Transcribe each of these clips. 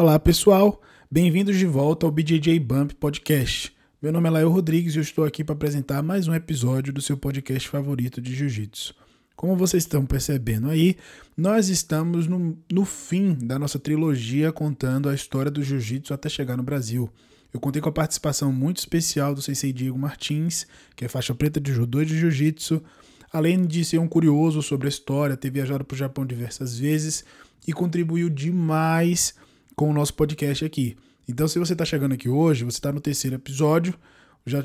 Olá pessoal, bem-vindos de volta ao BJJ Bump Podcast. Meu nome é Lael Rodrigues e eu estou aqui para apresentar mais um episódio do seu podcast favorito de Jiu-Jitsu. Como vocês estão percebendo aí, nós estamos no fim da nossa trilogia contando a história do Jiu-Jitsu até chegar no Brasil. Eu contei com a participação muito especial do Sensei Diego Martins, que é faixa preta de judô e de Jiu-Jitsu. Além de ser um curioso sobre a história, ter viajado para o Japão diversas vezes e contribuiu demais com o nosso podcast aqui. Então, se você está chegando aqui hoje, você está no terceiro episódio,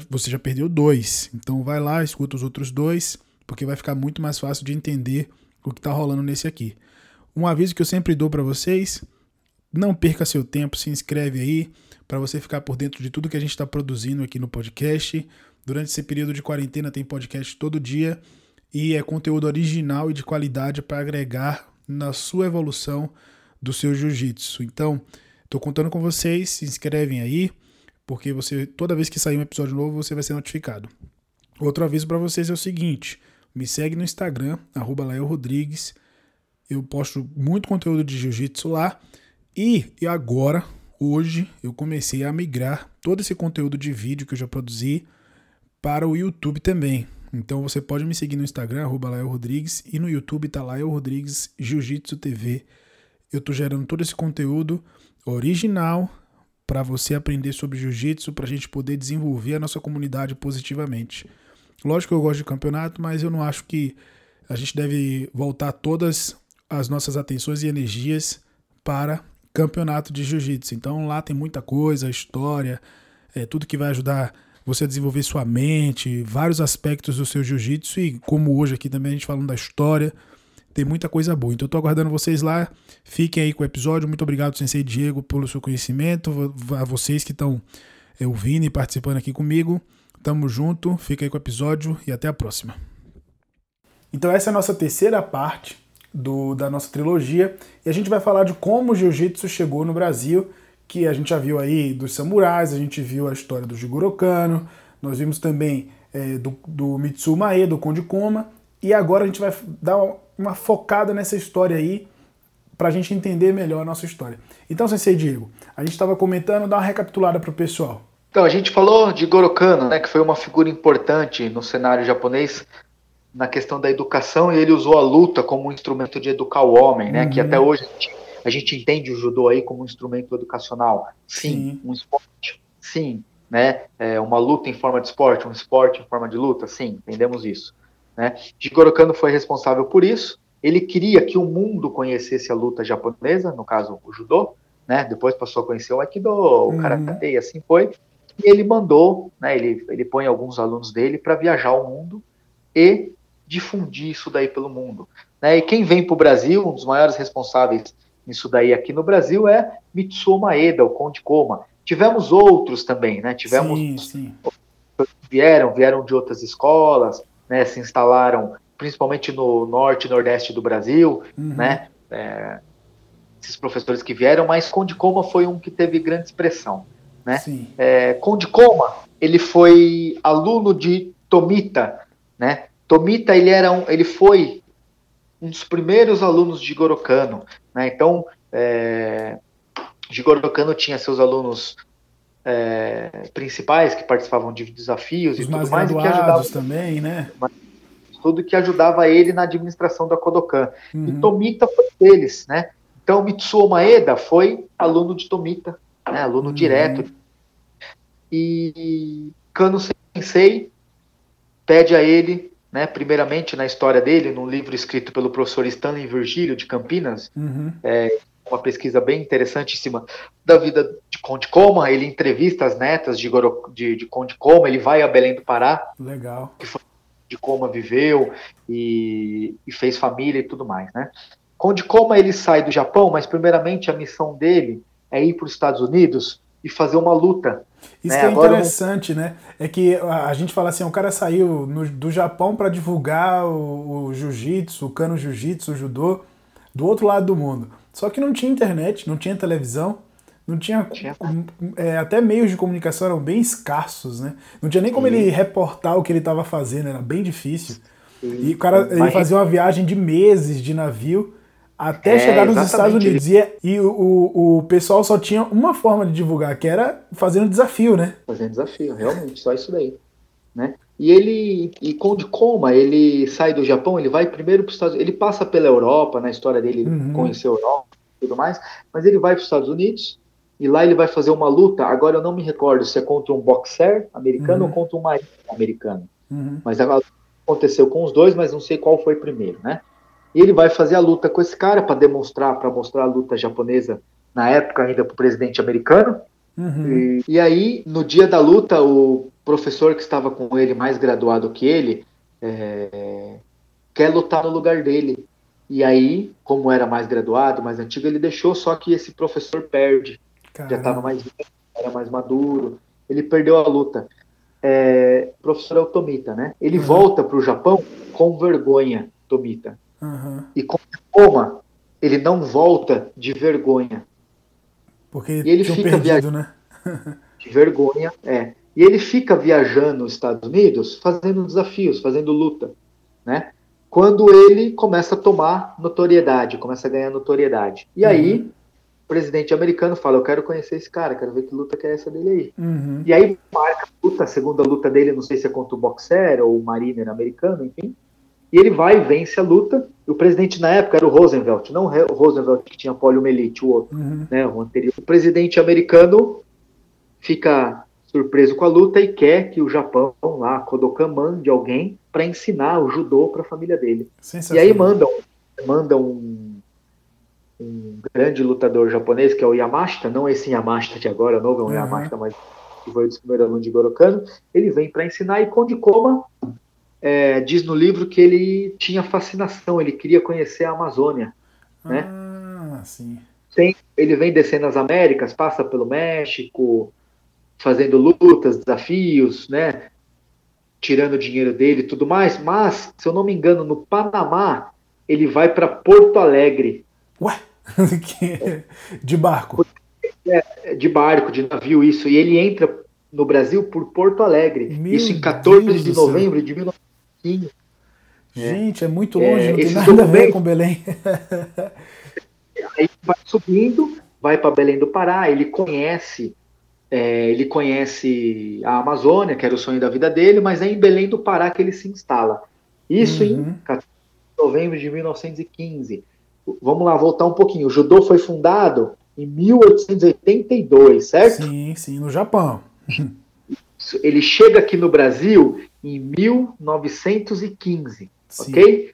você já perdeu 2. Então, vai lá, escuta os outros 2, porque vai ficar muito mais fácil de entender o que está rolando nesse aqui. Um aviso que eu sempre dou para vocês, não perca seu tempo, se inscreve aí para você ficar por dentro de tudo que a gente está produzindo aqui no podcast. Durante esse período de quarentena tem podcast todo dia. E é conteúdo original e de qualidade para agregar na sua evolução do seu jiu-jitsu. Então, estou contando com vocês, se inscrevem aí, porque toda vez que sair um episódio novo, você vai ser notificado. Outro aviso para vocês é o seguinte, me segue no Instagram, @laelrodrigues, eu posto muito conteúdo de jiu-jitsu lá, e agora, hoje, eu comecei a migrar todo esse conteúdo de vídeo que eu já produzi para o YouTube também. Então você pode me seguir no Instagram, @LaelRodrigues, e no YouTube tá Lael Rodrigues Jiu-Jitsu TV. Eu tô gerando todo esse conteúdo original para você aprender sobre Jiu-Jitsu, pra gente poder desenvolver a nossa comunidade positivamente. Lógico que eu gosto de campeonato, mas eu não acho que a gente deve voltar todas as nossas atenções e energias para campeonato de Jiu-Jitsu. Então lá tem muita coisa, história, tudo que vai ajudar você desenvolver sua mente, vários aspectos do seu jiu-jitsu e como hoje aqui também a gente falando da história, tem muita coisa boa. Então eu tô aguardando vocês lá, fiquem aí com o episódio, muito obrigado Sensei Diego pelo seu conhecimento, a vocês que estão ouvindo e participando aqui comigo, tamo junto, fica aí com o episódio e até a próxima. Então essa é a nossa terceira parte da nossa trilogia e a gente vai falar de como o jiu-jitsu chegou no Brasil, que a gente já viu aí dos samurais, a gente viu a história do Jigoro Kano, nós vimos também do Mitsuo Umae, do Konde Kuma, e agora a gente vai dar uma focada nessa história aí pra gente entender melhor a nossa história. Então, Sensei Diego, a gente estava comentando, dá uma recapitulada pro pessoal. Então, a gente falou de Jigoro Kano, né, que foi uma figura importante no cenário japonês na questão da educação, e ele usou a luta como um instrumento de educar o homem, né, que até hoje a gente entende o judô aí como um instrumento educacional, sim. Um esporte, sim, né? Uma luta em forma de esporte, um esporte em forma de luta, sim, entendemos isso, né? Jigoro Kano foi responsável por isso, ele queria que o mundo conhecesse a luta japonesa, no caso o judô, né? Depois passou a conhecer o aikido, o karatê, e assim foi, e ele mandou, né? ele põe alguns alunos dele para viajar ao mundo e difundir isso daí pelo mundo, né? E quem vem para o Brasil, um dos maiores responsáveis isso daí aqui no Brasil é Mitsuo Maeda, o Konde Kuma. Tivemos outros também, né? Sim. Vieram de outras escolas, né? Se instalaram principalmente no norte e nordeste do Brasil, né? Esses professores que vieram, mas Konde Kuma foi um que teve grande expressão, né? Konde Kuma, ele foi aluno de Tomita, né? Tomita, ele foi um dos primeiros alunos de Jigoro Kano, né? Então, Jigoro Kano tinha seus alunos principais que participavam de desafios e tudo mais, e que ajudava também, né? Tudo que ajudava ele na administração da Kodokan. E Tomita foi deles, né? Então, Mitsuo Maeda foi aluno de Tomita, né? Aluno direto. E Kano Sensei pede a ele, né, primeiramente na história dele, num livro escrito pelo professor Stanley Virgílio de Campinas, uma pesquisa bem interessante em cima da vida de Konde Kuma, ele entrevista as netas de Konde Kuma, ele vai a Belém do Pará, legal, que foi onde Konde Kuma viveu e fez família e tudo mais, né? Konde Kuma ele sai do Japão, mas primeiramente a missão dele é ir para os Estados Unidos e fazer uma luta. Isso que é interessante, né? É que a gente fala assim, o cara saiu do Japão para divulgar o jiu-jitsu, o Kano jiu-jitsu, o judô, do outro lado do mundo. Só que não tinha internet, não tinha televisão, não tinha. Até meios de comunicação eram bem escassos, né? Não tinha nem como ele reportar o que ele estava fazendo, era bem difícil. E o cara ele fazia uma viagem de meses de navio até chegar nos Estados Unidos. E o pessoal só tinha uma forma de divulgar, que era fazendo desafio, né? Fazendo desafio, realmente, só isso daí, né? E com o de Coma, ele sai do Japão, ele vai primeiro para os Estados Unidos, ele passa pela Europa, na história dele, conheceu a Europa e tudo mais, mas ele vai para os Estados Unidos, e lá ele vai fazer uma luta, agora eu não me recordo se é contra um boxer americano ou contra um marinho americano, mas a luta aconteceu com os dois, mas não sei qual foi primeiro, né? E ele vai fazer a luta com esse cara para demonstrar, para mostrar a luta japonesa, na época ainda para o presidente americano, e aí, no dia da luta, o professor que estava com ele, mais graduado que ele, quer lutar no lugar dele. E aí, como era mais graduado, mais antigo, ele deixou, só que esse professor perde. Caramba. Já estava mais velho, era mais maduro. Ele perdeu a luta. Professor é o Tomita, né? Ele volta para o Japão com vergonha, Tomita. E com Coma, ele não volta de vergonha. Porque e ele fica perdido, né? De vergonha, é. E ele fica viajando nos Estados Unidos, fazendo desafios, fazendo luta, né? Quando ele começa a tomar notoriedade, começa a ganhar notoriedade. E aí, o presidente americano fala, eu quero conhecer esse cara, quero ver que luta que é essa dele aí. E aí, marca a luta, a segunda luta dele, não sei se é contra o boxer ou o mariner americano, enfim. E ele vai e vence a luta. O presidente na época era o Roosevelt, não o Roosevelt que tinha poliomielite, o outro, né, o anterior. O presidente americano fica surpreso com a luta e quer que o Japão, lá, Kodokan, mande alguém para ensinar o judô para a família dele. E aí mandam um grande lutador japonês, que é o Yamashita, não esse Yamashita de agora, não é o Yamashita, mas que foi o primeiro aluno de Goro Kano. Ele vem para ensinar e Conde Koma diz no livro que ele tinha fascinação, ele queria conhecer a Amazônia, né? Sim. Ele vem descendo as Américas, passa pelo México, fazendo lutas, desafios, né? Tirando o dinheiro dele e tudo mais, mas, se eu não me engano, no Panamá, ele vai para Porto Alegre. Ué? De barco? De barco, de navio, isso. E ele entra no Brasil por Porto Alegre. Meu isso em 14 Deus de novembro de 1915. Gente, é muito longe, não tem nada a ver com Belém. Aí vai subindo, vai para Belém do Pará, ele conhece a Amazônia, que era o sonho da vida dele, mas é em Belém do Pará que ele se instala. Isso em 14 de novembro de 1915. Vamos lá, voltar um pouquinho. O judô foi fundado em 1882, certo? Sim, no Japão. Ele chega aqui no Brasil em 1915, ok?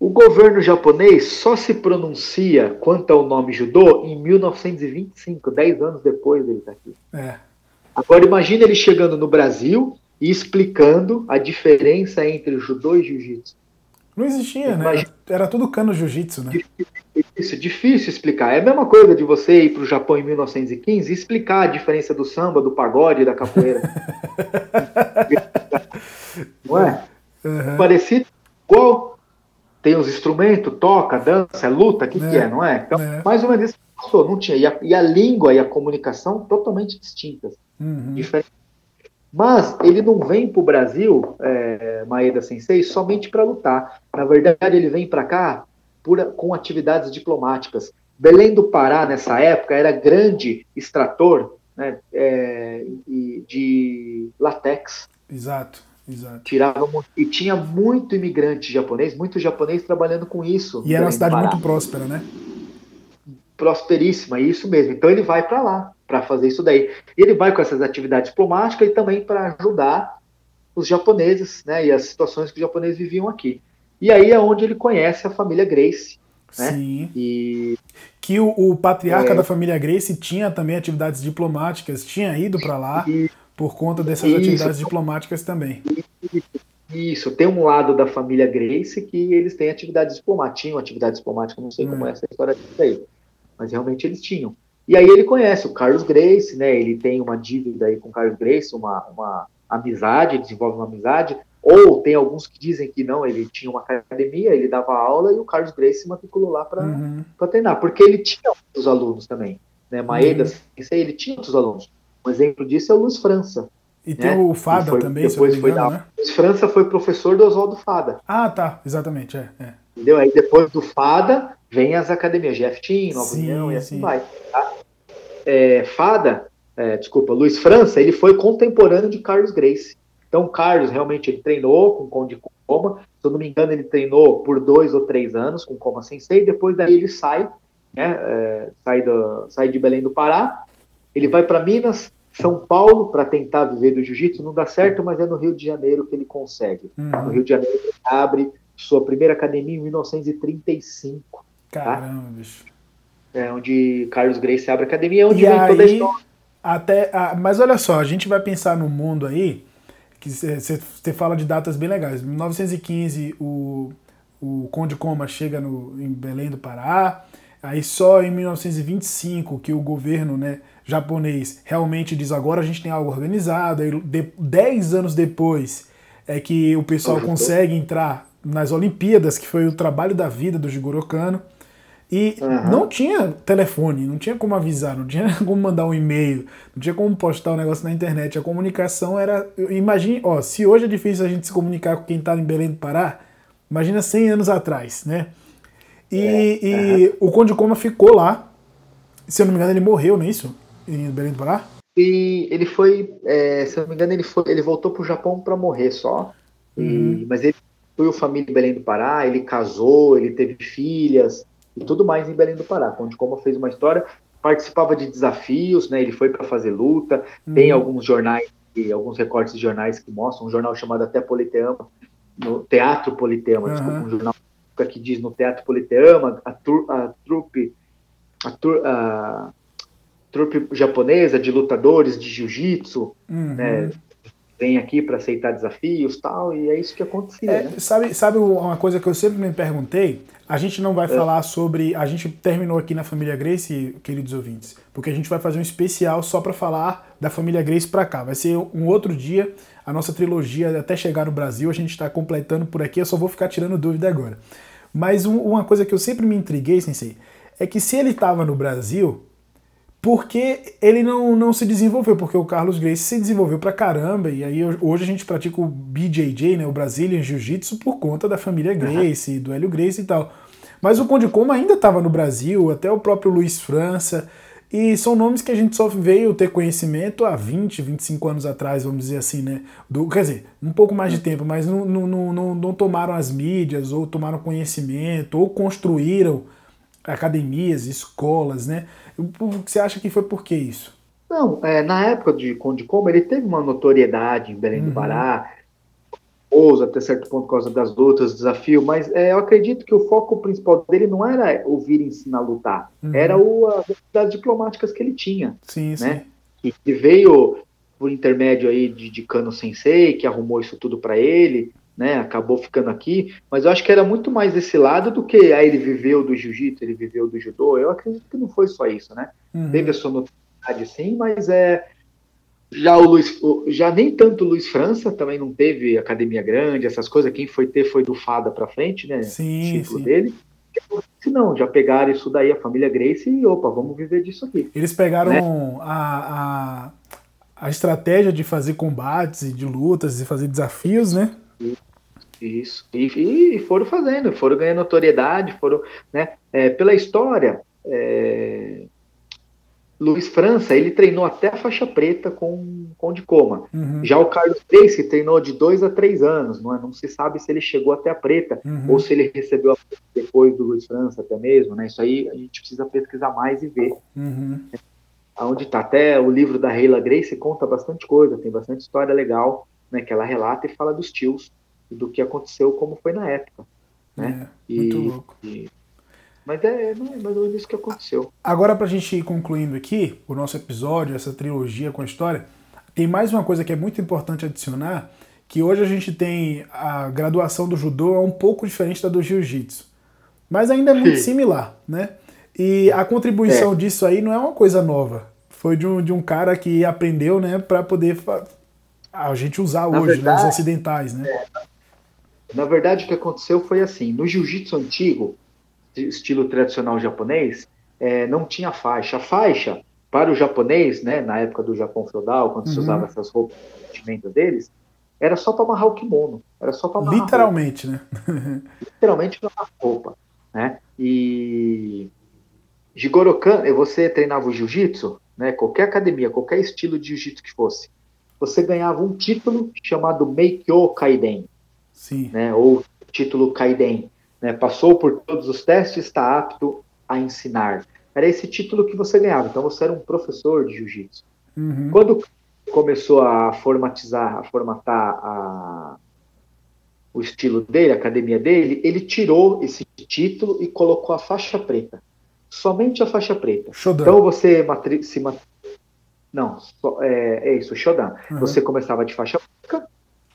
O governo japonês só se pronuncia quanto ao nome judô em 1925, 10 anos depois dele estar aqui. Agora imagina ele chegando no Brasil e explicando a diferença entre judô e jiu-jitsu. Não existia, imagina, né? Era tudo cano jiu-jitsu, né? Difícil explicar. É a mesma coisa de você ir para o Japão em 1915 e explicar a diferença do samba, do pagode e da capoeira. Não é? Parecido, igual. Tem os instrumentos, toca, dança, luta, não é? Então, mais ou menos isso passou, não tinha. E a língua e a comunicação totalmente distintas. Diferentes. Mas ele não vem para o Brasil, Maeda Sensei, somente para lutar. Na verdade, ele vem para cá com atividades diplomáticas. Belém do Pará, nessa época, era grande extrator, né, de látex. Exato. E tinha muito imigrante japonês, muito japonês trabalhando com isso. E era uma cidade muito próspera, né? Prosperíssima, isso mesmo. Então ele vai para lá, para fazer isso daí. Ele vai com essas atividades diplomáticas e também para ajudar os japoneses, né? E as situações que os japoneses viviam aqui. E aí é onde ele conhece a família Gracie, né? Sim. E que o patriarca da família Gracie tinha também atividades diplomáticas, tinha ido para lá. Por conta dessas atividades diplomáticas também. Isso, tem um lado da família Gracie que eles têm atividades diplomáticas, tinham atividades diplomáticas, não sei como é essa história disso aí, mas realmente eles tinham. E aí ele conhece o Carlos Gracie, né? Ele tem uma dívida aí com o Carlos Gracie, uma amizade, desenvolve uma amizade, ou tem alguns que dizem que não, ele tinha uma academia, ele dava aula e o Carlos Gracie se matriculou lá para treinar, porque ele tinha outros alunos também, né? Maeda, ele tinha outros alunos. Um exemplo disso é o Luiz França. E tem o Fada também, se eu não me engano, né? Luiz França foi professor do Oswaldo Fada. Exatamente. Entendeu? Aí depois do Fada, vem as academias, GF Team, Nova União e assim vai. Tá? Luiz França, ele foi contemporâneo de Carlos Gracie. Então, Carlos realmente ele treinou com o Conde Koma, se eu não me engano, ele treinou por 2 ou 3 anos com Koma Sensei, depois daí ele sai, né, sai de Belém do Pará, ele vai para Minas, São Paulo, para tentar viver do jiu-jitsu, não dá certo, mas é no Rio de Janeiro que ele consegue. No Rio de Janeiro ele abre sua primeira academia em 1935. Caramba, tá? Bicho. É onde Carlos Gracie abre a academia, onde e vem aí, toda a história. Mas olha só, a gente vai pensar no mundo aí, que você fala de datas bem legais. Em 1915, o Conde Koma chega em Belém do Pará, aí só em 1925 que o governo, né, japonês realmente diz, agora a gente tem algo organizado, aí 10 anos depois é que o pessoal consegue entrar nas Olimpíadas, que foi o trabalho da vida do Jigoro Kano, e não tinha telefone, não tinha como avisar, não tinha como mandar um e-mail, não tinha como postar um negócio na internet, a comunicação era... Imagina, ó, se hoje é difícil a gente se comunicar com quem tá em Belém do Pará, imagina 100 anos atrás, né? E o Conde Koma ficou lá, se eu não me engano ele morreu, não é isso? Em Belém do Pará? E ele foi, se eu não me engano ele voltou pro Japão para morrer só, mas ele foi a família de Belém do Pará, ele casou, ele teve filhas... e tudo mais em Belém do Pará. Conde Koma fez uma história, participava de desafios, né? Ele foi para fazer luta, tem alguns jornais, alguns recortes de jornais que mostram, um jornal chamado até Politeama, no Teatro Politeama, um jornal que diz no Teatro Politeama, a trupe japonesa de lutadores de jiu-jitsu, né? Vem aqui para aceitar desafios e tal, e é isso que acontecia. Né? Sabe uma coisa que eu sempre me perguntei? A gente não vai falar sobre... A gente terminou aqui na família Gracie, queridos ouvintes, porque a gente vai fazer um especial só para falar da família Gracie para cá. Vai ser um outro dia, a nossa trilogia até chegar no Brasil, a gente está completando por aqui, eu só vou ficar tirando dúvida agora. Mas uma coisa que eu sempre me intriguei, sensei, é que se ele estava no Brasil... porque ele não se desenvolveu, porque o Carlos Gracie se desenvolveu pra caramba, e aí hoje a gente pratica o BJJ, né, o Brazilian Jiu-Jitsu, por conta da família Gracie, do Hélio Gracie e tal. Mas o Conde Koma ainda estava no Brasil, até o próprio Luiz França, e são nomes que a gente só veio ter conhecimento há 20, 25 anos atrás, vamos dizer assim, né, quer dizer, um pouco mais de tempo, mas não tomaram as mídias, ou tomaram conhecimento, ou construíram academias, escolas, né? Você acha que foi por que isso? Não, na época de Conde Koma, ele teve uma notoriedade em Belém do Pará, até certo ponto por causa das lutas, desafio, mas eu acredito que o foco principal dele não era o vir ensinar a lutar, era as habilidades diplomáticas que ele tinha. Sim, né? Sim. E veio por intermédio aí de Kano Sensei, que arrumou isso tudo para ele, né, acabou ficando aqui, mas eu acho que era muito mais desse lado do que ele viveu do jiu-jitsu, ele viveu do judô. Eu acredito que não foi só isso, né? Teve a sua notoriedade, sim, mas já nem tanto o Luiz França também não teve academia grande, essas coisas. Quem foi ter foi do Fada pra frente, né? Sim, o título dele. Se não, já pegaram isso daí, a família Gracie, e opa, vamos viver disso aqui. Eles pegaram, né, a estratégia de fazer combates e de lutas e fazer desafios, né? Isso, e foram fazendo, foram ganhando notoriedade, foram, né, pela história, Luiz França, ele treinou até a faixa preta com o Conde Koma. Já o Carlos Gracie treinou de 2 a 3 anos, não se sabe se ele chegou até a preta, ou se ele recebeu a preta depois do Luiz França até mesmo, né, isso aí a gente precisa pesquisar mais e ver. Aonde tá, até o livro da Heyla Gracie conta bastante coisa, tem bastante história legal, né, que ela relata e fala dos tios, do que aconteceu, como foi na época, né? Muito louco. Mas é isso que aconteceu. Agora, pra gente ir concluindo aqui o nosso episódio, essa trilogia com a história, tem mais uma coisa que é muito importante adicionar, que hoje a gente tem a graduação do judô é um pouco diferente da do jiu-jitsu, mas ainda é muito similar, né? E a contribuição disso aí não é uma coisa nova, foi de um cara que aprendeu, né, pra poder a gente usar na hoje, verdade, né, os ocidentais, né? Na verdade, o que aconteceu foi assim, no jiu-jitsu antigo, estilo tradicional japonês, não tinha faixa. A faixa, para o japonês, né, na época do Japão feudal, quando se usava essas roupas, vestimenta deles, era só para amarrar o kimono, era só para amarrar. Literalmente, né? Literalmente para amarrar roupa, né? E Jigoro Kano, você treinava o jiu-jitsu, né, qualquer academia, qualquer estilo de jiu-jitsu que fosse, você ganhava um título chamado Meikyo Kaiden. Sim. Né, ou título Kaiden. Né, passou por todos os testes, está apto a ensinar. Era esse título que você ganhava. Então você era um professor de jiu-jitsu. Uhum. Quando começou a formatar o estilo dele, a academia dele, ele tirou esse título e colocou a faixa preta. Somente a faixa preta. Shodan. Então você Shodan. Uhum. Você começava de faixa branca,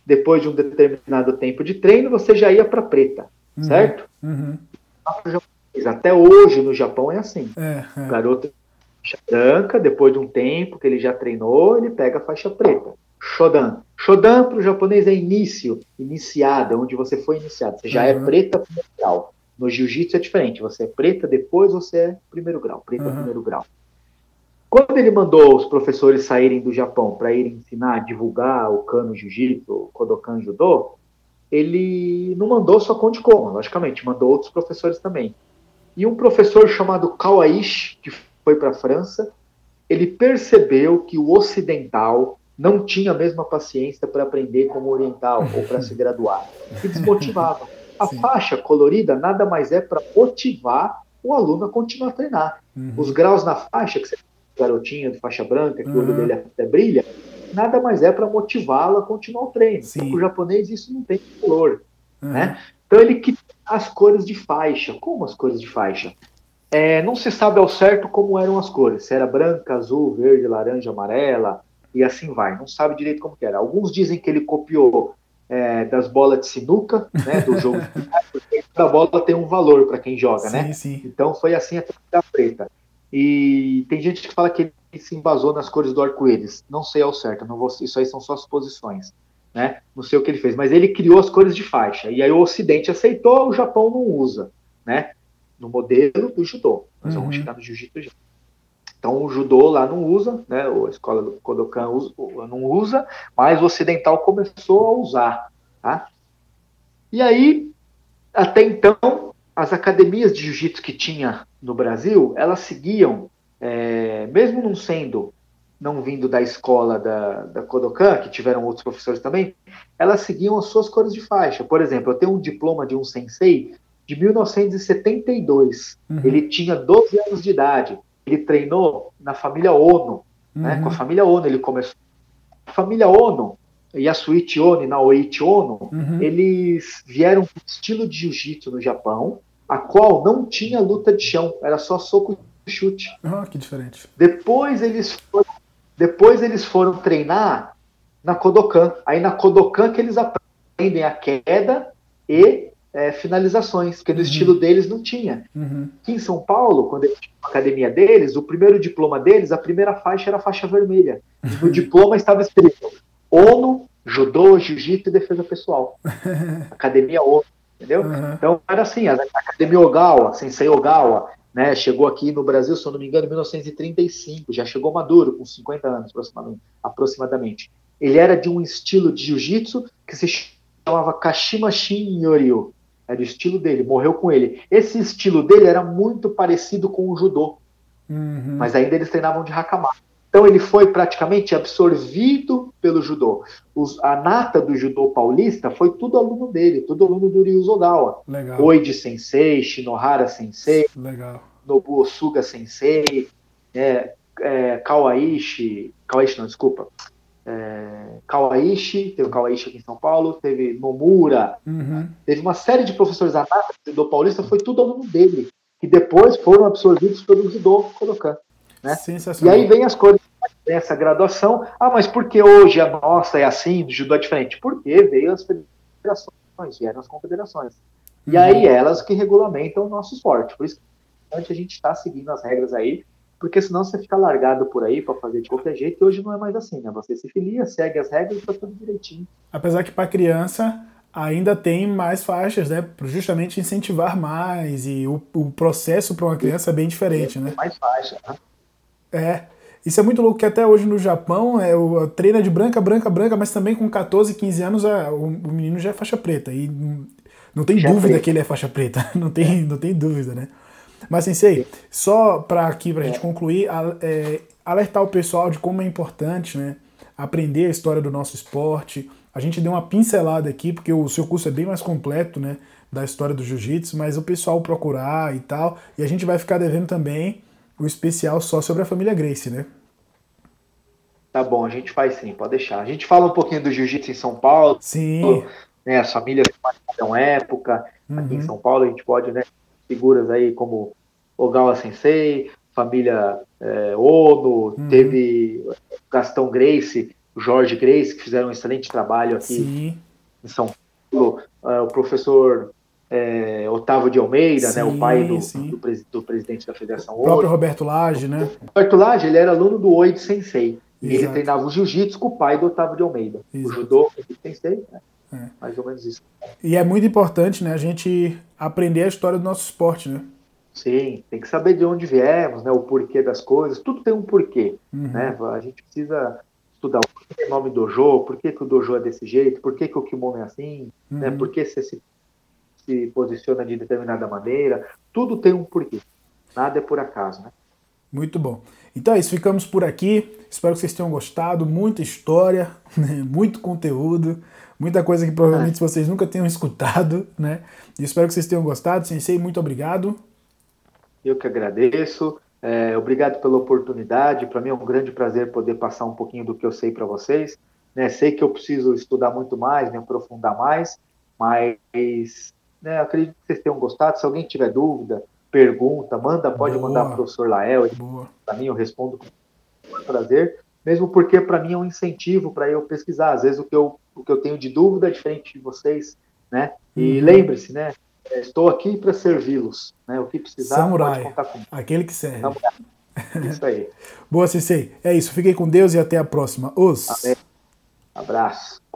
depois de um determinado tempo de treino, você já ia para preta, uhum. Certo? Uhum. Até hoje no Japão é assim. É. O garoto faixa branca, depois de um tempo que ele já treinou, ele pega a faixa preta. Shodan. Shodan para o japonês é início, iniciada, onde você foi iniciado. Você já é preta primeiro grau. No jiu-jitsu é diferente. Você é preta, depois você é primeiro grau. Preta primeiro grau. Quando ele mandou os professores saírem do Japão para irem ensinar, divulgar o Kano Jiu-Jitsu, o Kodokan Judo, ele não mandou só Conde Koma, logicamente. Mandou outros professores também. E um professor chamado Kawaishi, que foi para a França, ele percebeu que o ocidental não tinha a mesma paciência para aprender como oriental ou para se graduar. E desmotivava. A Sim. faixa colorida nada mais é para motivar o aluno a continuar a treinar. Uhum. Os graus na faixa, que você tem um garotinho de faixa branca, que o olho dele até brilha, nada mais é para motivá-lo a continuar o treino. Sim. Porque o japonês isso não tem valor. Uhum. Né? Então ele quita as cores de faixa. Como as cores de faixa? Não se sabe ao certo como eram as cores. Se era branca, azul, verde, laranja, amarela, e assim vai. Não sabe direito como que era. Alguns dizem que ele copiou das bolas de sinuca, né, do jogo, porque cada bola tem um valor para quem joga, sim, né? Sim. Então foi assim até a preta. E tem gente que fala que ele se embasou nas cores do arco-íris. Não sei ao certo, isso aí são só suposições, né? Não sei o que ele fez, mas ele criou as cores de faixa. E aí o Ocidente aceitou, o Japão não usa, né? No modelo do judô. Nós vamos chegar no jiu-jitsu já. Então o judô lá não usa, né? A escola do Kodokan não usa, mas o ocidental começou a usar. Tá? E aí, até então, as academias de jiu-jitsu que tinha no Brasil, elas seguiam, mesmo não vindo da escola da Kodokan, que tiveram outros professores também, elas seguiam as suas cores de faixa. Por exemplo, eu tenho um diploma de um sensei de 1972. Uhum. Ele tinha 12 anos de idade. Ele treinou na família Ono, né? Uhum. Com a família Ono ele começou. A família Ono e a Yasuichi Ono e Naoichi Ono, eles vieram com estilo de jiu-jitsu no Japão, a qual não tinha luta de chão, era só soco e chute. Ah, que diferente. Depois eles foram treinar na Kodokan. Aí na Kodokan que eles aprendem a queda e finalizações, porque no estilo deles não tinha. Uhum. Aqui em São Paulo, quando eles tinham a academia deles, o primeiro diploma deles, a primeira faixa era a faixa vermelha. No diploma estava escrito ONU, Judô, Jiu-Jitsu e Defesa Pessoal. Academia ONU, entendeu? Uhum. Então era assim, a Academia Ogawa, Sensei Ogawa, né, chegou aqui no Brasil, se eu não me engano, em 1935, já chegou maduro, com 50 anos aproximadamente. Ele era de um estilo de jiu-jitsu que se chamava Kashima Shin Yoryu. Era o estilo dele, morreu com ele. Esse estilo dele era muito parecido com o judô. Uhum. Mas ainda eles treinavam de hakama. Então ele foi praticamente absorvido pelo judô. A nata do judô paulista foi tudo aluno dele, tudo aluno do Ryu Ogawa. Oide Sensei, Shinohara Sensei, legal. Nobu Osuga Sensei, Kawaishi, teve o Kawaishi aqui em São Paulo, teve Nomura, teve uma série de professores anatas do judô paulista, foi tudo aluno dele, que depois foram absorvidos pelo judô Kodokan, né? Sensacional. E aí vem as cores dessa graduação. Ah, mas por que hoje a nossa é assim, o judô é diferente? Porque vieram as confederações. E aí elas que regulamentam o nosso esporte. Por isso que a gente está seguindo as regras aí, porque senão você fica largado por aí para fazer de qualquer jeito, e hoje não é mais assim, né? Você se filia, segue as regras e tá tudo direitinho. Apesar que para criança ainda tem mais faixas, né? Para justamente incentivar mais, e o processo para uma criança é bem diferente, né? Mais faixa, né? Isso é muito louco, que até hoje no Japão treina de branca, branca, branca, mas também com 14, 15 anos o menino já é faixa preta. E Não tem dúvida que ele é faixa preta, não tem dúvida, né? Mas, Sensei, só para aqui, para a gente concluir, alertar o pessoal de como é importante, né, aprender a história do nosso esporte. A gente deu uma pincelada aqui, porque o seu curso é bem mais completo, né, da história do jiu-jitsu, mas o pessoal procurar e tal, e a gente vai ficar devendo também o especial só sobre a família Gracie, né? Tá bom, a gente faz sim, pode deixar. A gente fala um pouquinho do jiu-jitsu em São Paulo. Sim. Né, as famílias marcaram época. Uhum. Aqui em São Paulo a gente pode, né, figuras aí como Ogawa Sensei, família Ono, uhum. Teve Gastão Gracie, Jorge Gracie, que fizeram um excelente trabalho aqui sim. em São Paulo. O professor Otávio de Almeida, sim, né, o pai do presidente da Federação Ono. O próprio Roberto Lage, né? Roberto Lage, ele era aluno do Oito Sensei. E ele treinava o jiu-jitsu com o pai do Otávio de Almeida. Exato. O judô, o Sensei, né? Mais ou menos isso. E é muito importante, né, a gente aprender a história do nosso esporte, né? Sim, tem que saber de onde viemos, né, o porquê das coisas. Tudo tem um porquê, uhum. né? A gente precisa estudar o porquê do nome dojo, por que o dojo é desse jeito, por que o kimono é assim, uhum. né? Por que você se posiciona de determinada maneira. Tudo tem um porquê. Nada é por acaso, né? Muito bom. Então é isso, ficamos por aqui. Espero que vocês tenham gostado. Muita história, né? Muito conteúdo, muita coisa que provavelmente vocês nunca tenham escutado, né? E espero que vocês tenham gostado. Sensei, muito obrigado. Eu que agradeço. Obrigado pela oportunidade. Para mim é um grande prazer poder passar um pouquinho do que eu sei para vocês. Né? Sei que eu preciso estudar muito mais, me aprofundar mais, mas, né, acredito que vocês tenham gostado. Se alguém tiver dúvida, pergunta, pode mandar para o professor Lael, para mim eu respondo com muito prazer, mesmo porque para mim é um incentivo para eu pesquisar, às vezes o que eu tenho de dúvida é diferente de vocês, né, e lembre-se, né, estou aqui para servi-los, né, o que precisar Samurai, pode contar comigo. Aquele que serve. Samurai. Isso aí. Boa, Sensei, é isso, fiquem com Deus e até a próxima. Amém. Abraço.